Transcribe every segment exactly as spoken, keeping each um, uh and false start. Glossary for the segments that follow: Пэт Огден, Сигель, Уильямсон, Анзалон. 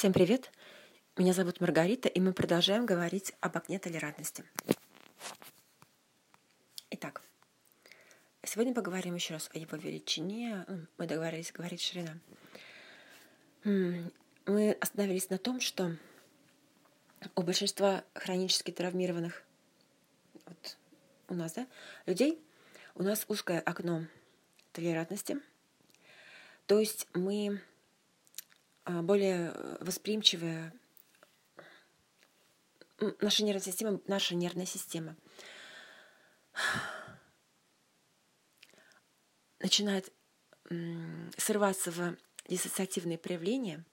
Всем привет! Меня зовут Маргарита, и мы продолжаем говорить об окне толерантности. Итак, сегодня поговорим еще раз о его величине. Мы договорились говорить ширина. Мы остановились на том, что у большинства хронически травмированных вот у нас, да, людей у нас узкое окно толерантности. То есть мы более восприимчивая наша нервная система, наша нервная система начинает срываться в диссоциативные проявления,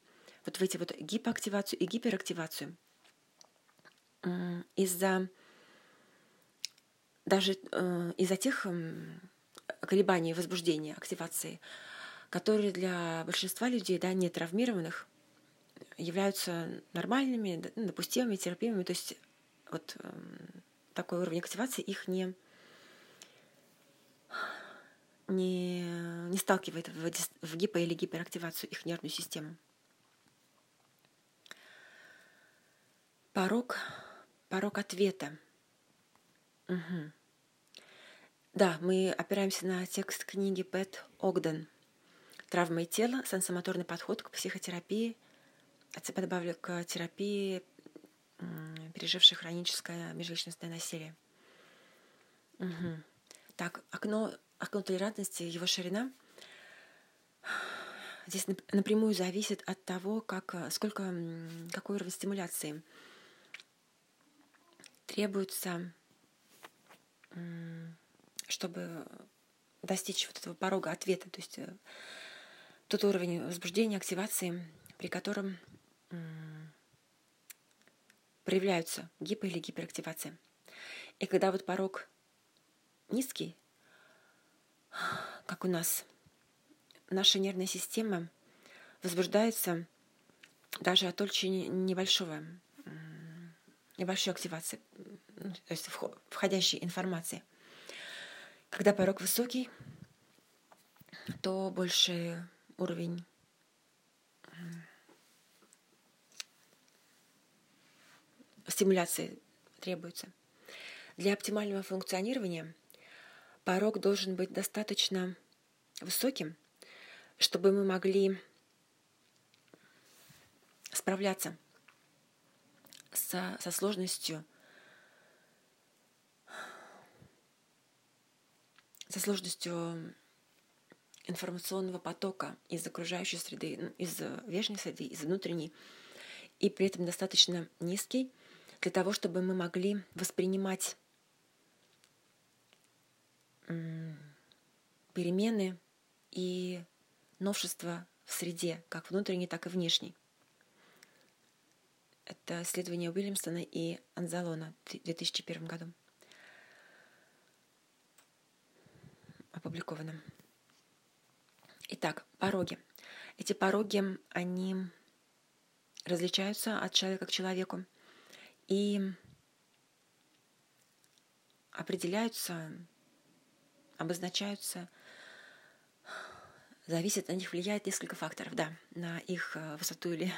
вот в эти вот гипоактивацию и гиперактивацию из-за даже из-за тех колебаний, возбуждения, активации, которые для большинства людей, да, не травмированных, являются нормальными, допустимыми, терпимыми. То есть вот э, такой уровень активации их не, не, не сталкивает в, в гипо- или гиперактивацию их нервную систему. Порог, порог ответа. Угу. Да, мы опираемся на текст книги Пэт Огден «Травма и тело. Сенсомоторный подход к психотерапии». От себя добавлю к терапии, пережившей хроническое межличностное насилие. Угу. Так, окно, окно толерантности, его ширина здесь напрямую зависит от того, как, сколько, какой уровень стимуляции требуется, чтобы достичь вот этого порога ответа, то есть тот уровень возбуждения, активации, при котором м- проявляются гипо- или гиперактивация. И когда вот порог низкий, как у нас, наша нервная система возбуждается даже от очень небольшого, м- небольшой активации, то есть входящей информации. Когда порог высокий, то больше уровень стимуляции требуется. Для оптимального функционирования порог должен быть достаточно высоким, чтобы мы могли справляться со, со сложностью, со сложностью информационного потока из окружающей среды, из внешней среды, из внутренней, и при этом достаточно низкий для того, чтобы мы могли воспринимать перемены и новшества в среде, как внутренней, так и внешней. Это исследование Уильямсона и Анзалона в две тысячи первом году опубликовано. Итак, пороги. Эти пороги, они различаются от человека к человеку и определяются, обозначаются, зависит, на них влияет несколько факторов, да, на их высоту или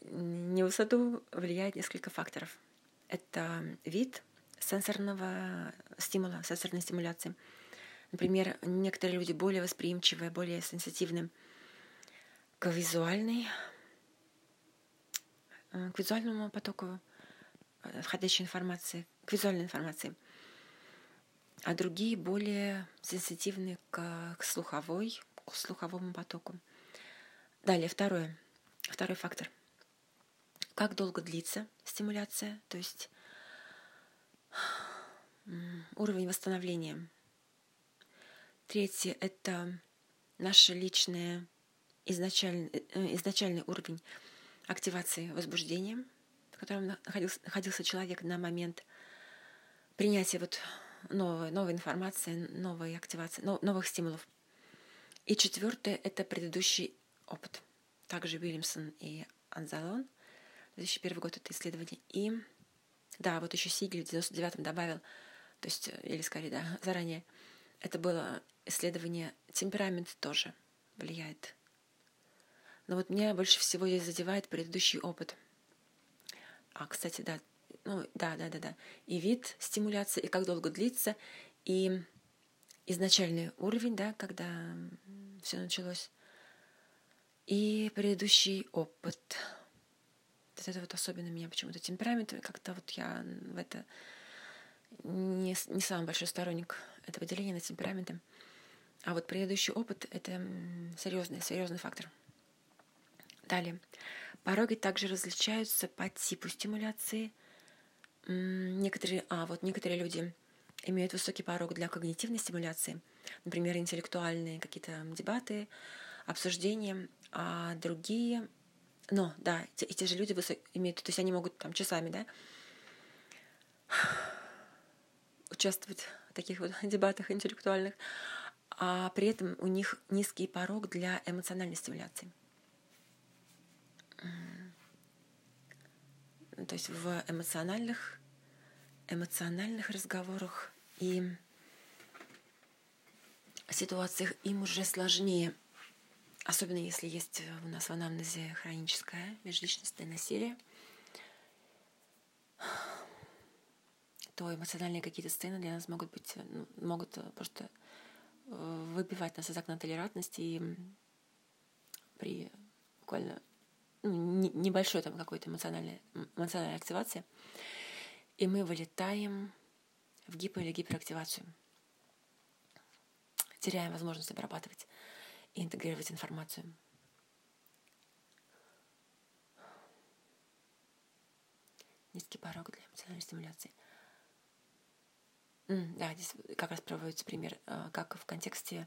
невысоту влияет несколько факторов. Это вид сенсорного стимула, сенсорной стимуляции. Например, некоторые люди более восприимчивые, более сенситивны к визуальной, к визуальному потоку входящей информации, к визуальной информации, а другие более сенситивны к, к слуховой, к слуховому потоку. Далее, второе, второй фактор. Как долго длится стимуляция, то есть уровень восстановления. Третье – это наш личный изначальный, изначальный уровень активации возбуждения, в котором находился, находился человек на момент принятия вот новой, новой информации, новой активации, новых стимулов. И четвертое – это предыдущий опыт. Также Уильямсон и Анзалон, две тысячи первый год, это исследование. И да, вот еще Сигель в девяносто девятом добавил, то есть, или скорее, да, заранее, это было исследование. Темперамент тоже влияет Но вот меня больше всего здесь задевает предыдущий опыт. А, кстати, да, ну, да, да, да, да. И вид стимуляции, и как долго длится, и изначальный уровень, да, когда все началось, и предыдущий опыт. Вот это вот особенно меня почему-то темперамент, как-то вот я в это не, не самый большой сторонник этого деления на темпераменты. А вот предыдущий опыт — это серьезный, серьезный фактор. Далее. Пороги также различаются по типу стимуляции. Некоторые, а, вот некоторые люди имеют высокий порог для когнитивной стимуляции, например, интеллектуальные какие-то дебаты, обсуждения, а другие... Но, да, и те же люди высо... имеют... То есть они могут там часами, да, участвовать в таких вот дебатах интеллектуальных, а при этом у них низкий порог для эмоциональной стимуляции. То есть в эмоциональных, эмоциональных разговорах и ситуациях им уже сложнее, особенно если есть у нас в анамнезе хроническое межличностное насилие, то эмоциональные какие-то сцены для нас могут быть, ну, могут просто выбивать нас из окна толерантности, и при буквально небольшой там какой-то эмоциональной, эмоциональной активации, и мы вылетаем в гипо- или гиперактивацию. Теряем возможность обрабатывать и интегрировать информацию. Низкий порог для эмоциональной стимуляции. Mm, да, здесь как раз проводится пример, как в контексте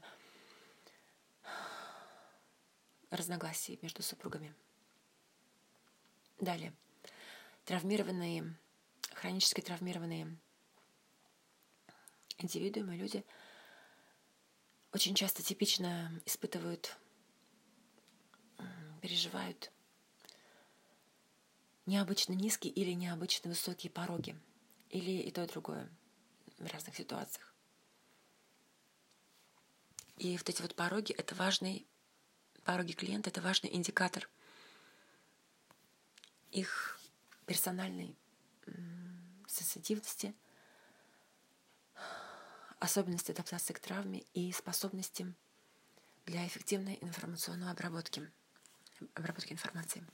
разногласий между супругами. Далее. Травмированные, хронически травмированные индивидуумы, люди очень часто типично испытывают, переживают необычно низкие или необычно высокие пороги, или и то, и другое в разных ситуациях. И вот эти вот пороги — это важный, пороги клиента — это важный индикатор их персональной сенситивности, особенности адаптации к травме и способности для эффективной информационной обработки, обработки информации.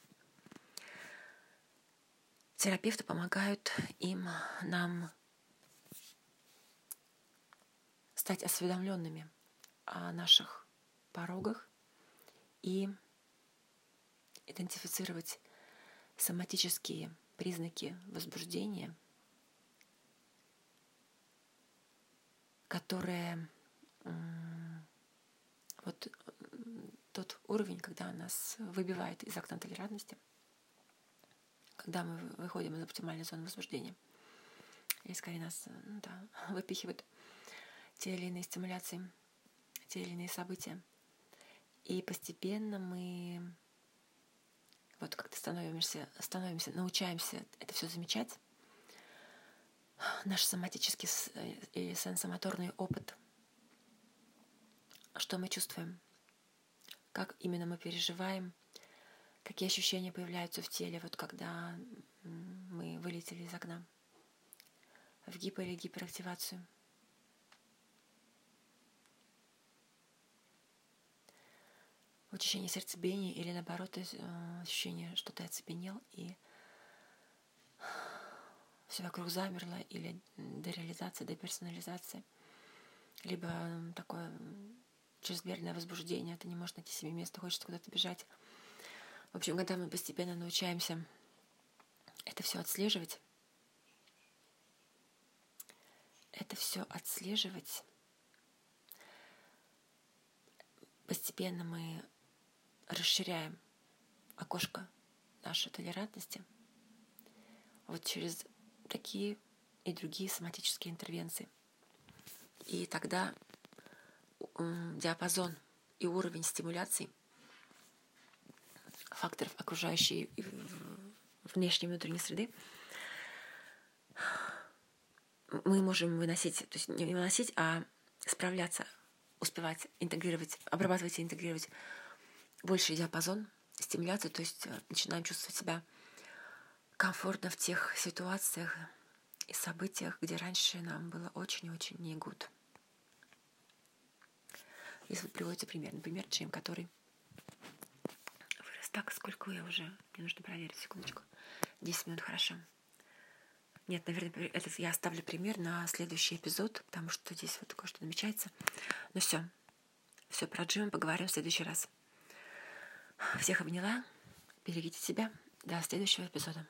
Терапевты помогают им, нам стать осведомленными о наших порогах и идентифицировать соматические признаки возбуждения, которые вот тот уровень, когда нас выбивает из окна толерантности, когда мы выходим из оптимальной зоны возбуждения, или скорее нас, да, выпихивают те или иные стимуляции, те или иные события. И постепенно мы вот как-то становимся, становимся, научаемся это все замечать. Наш соматический и сенсомоторный опыт. Что мы чувствуем? Как именно мы переживаем? Какие ощущения появляются в теле, вот когда мы вылетели из окна в гипо- или гиперактивацию? Ощущение сердцебиения или, наоборот, ощущение, что ты оцепенел, и все вокруг замерло, или дереализация, деперсонализация, либо такое чрезмерное возбуждение, ты не можешь найти себе место, хочешь куда-то бежать. В общем, когда мы постепенно научаемся это все отслеживать, это все отслеживать, постепенно мы расширяем окошко нашей толерантности вот через такие и другие соматические интервенции. И тогда диапазон и уровень стимуляции факторов окружающей внешней и внутренней среды мы можем выносить, то есть не выносить, а справляться, успевать интегрировать, обрабатывать и интегрировать больший диапазон стимуляцию, то есть начинаем чувствовать себя комфортно в тех ситуациях и событиях, где раньше нам было очень-очень не good. Если приводится пример, например, Джим, который вырос так, сколько я уже, мне нужно проверить, секундочку, десять минут, хорошо. Нет, наверное, это я оставлю пример на следующий эпизод, потому что здесь вот кое-что намечается. Ну все, все про Джима поговорим в следующий раз. Всех обняла, берегите себя, до следующего эпизода.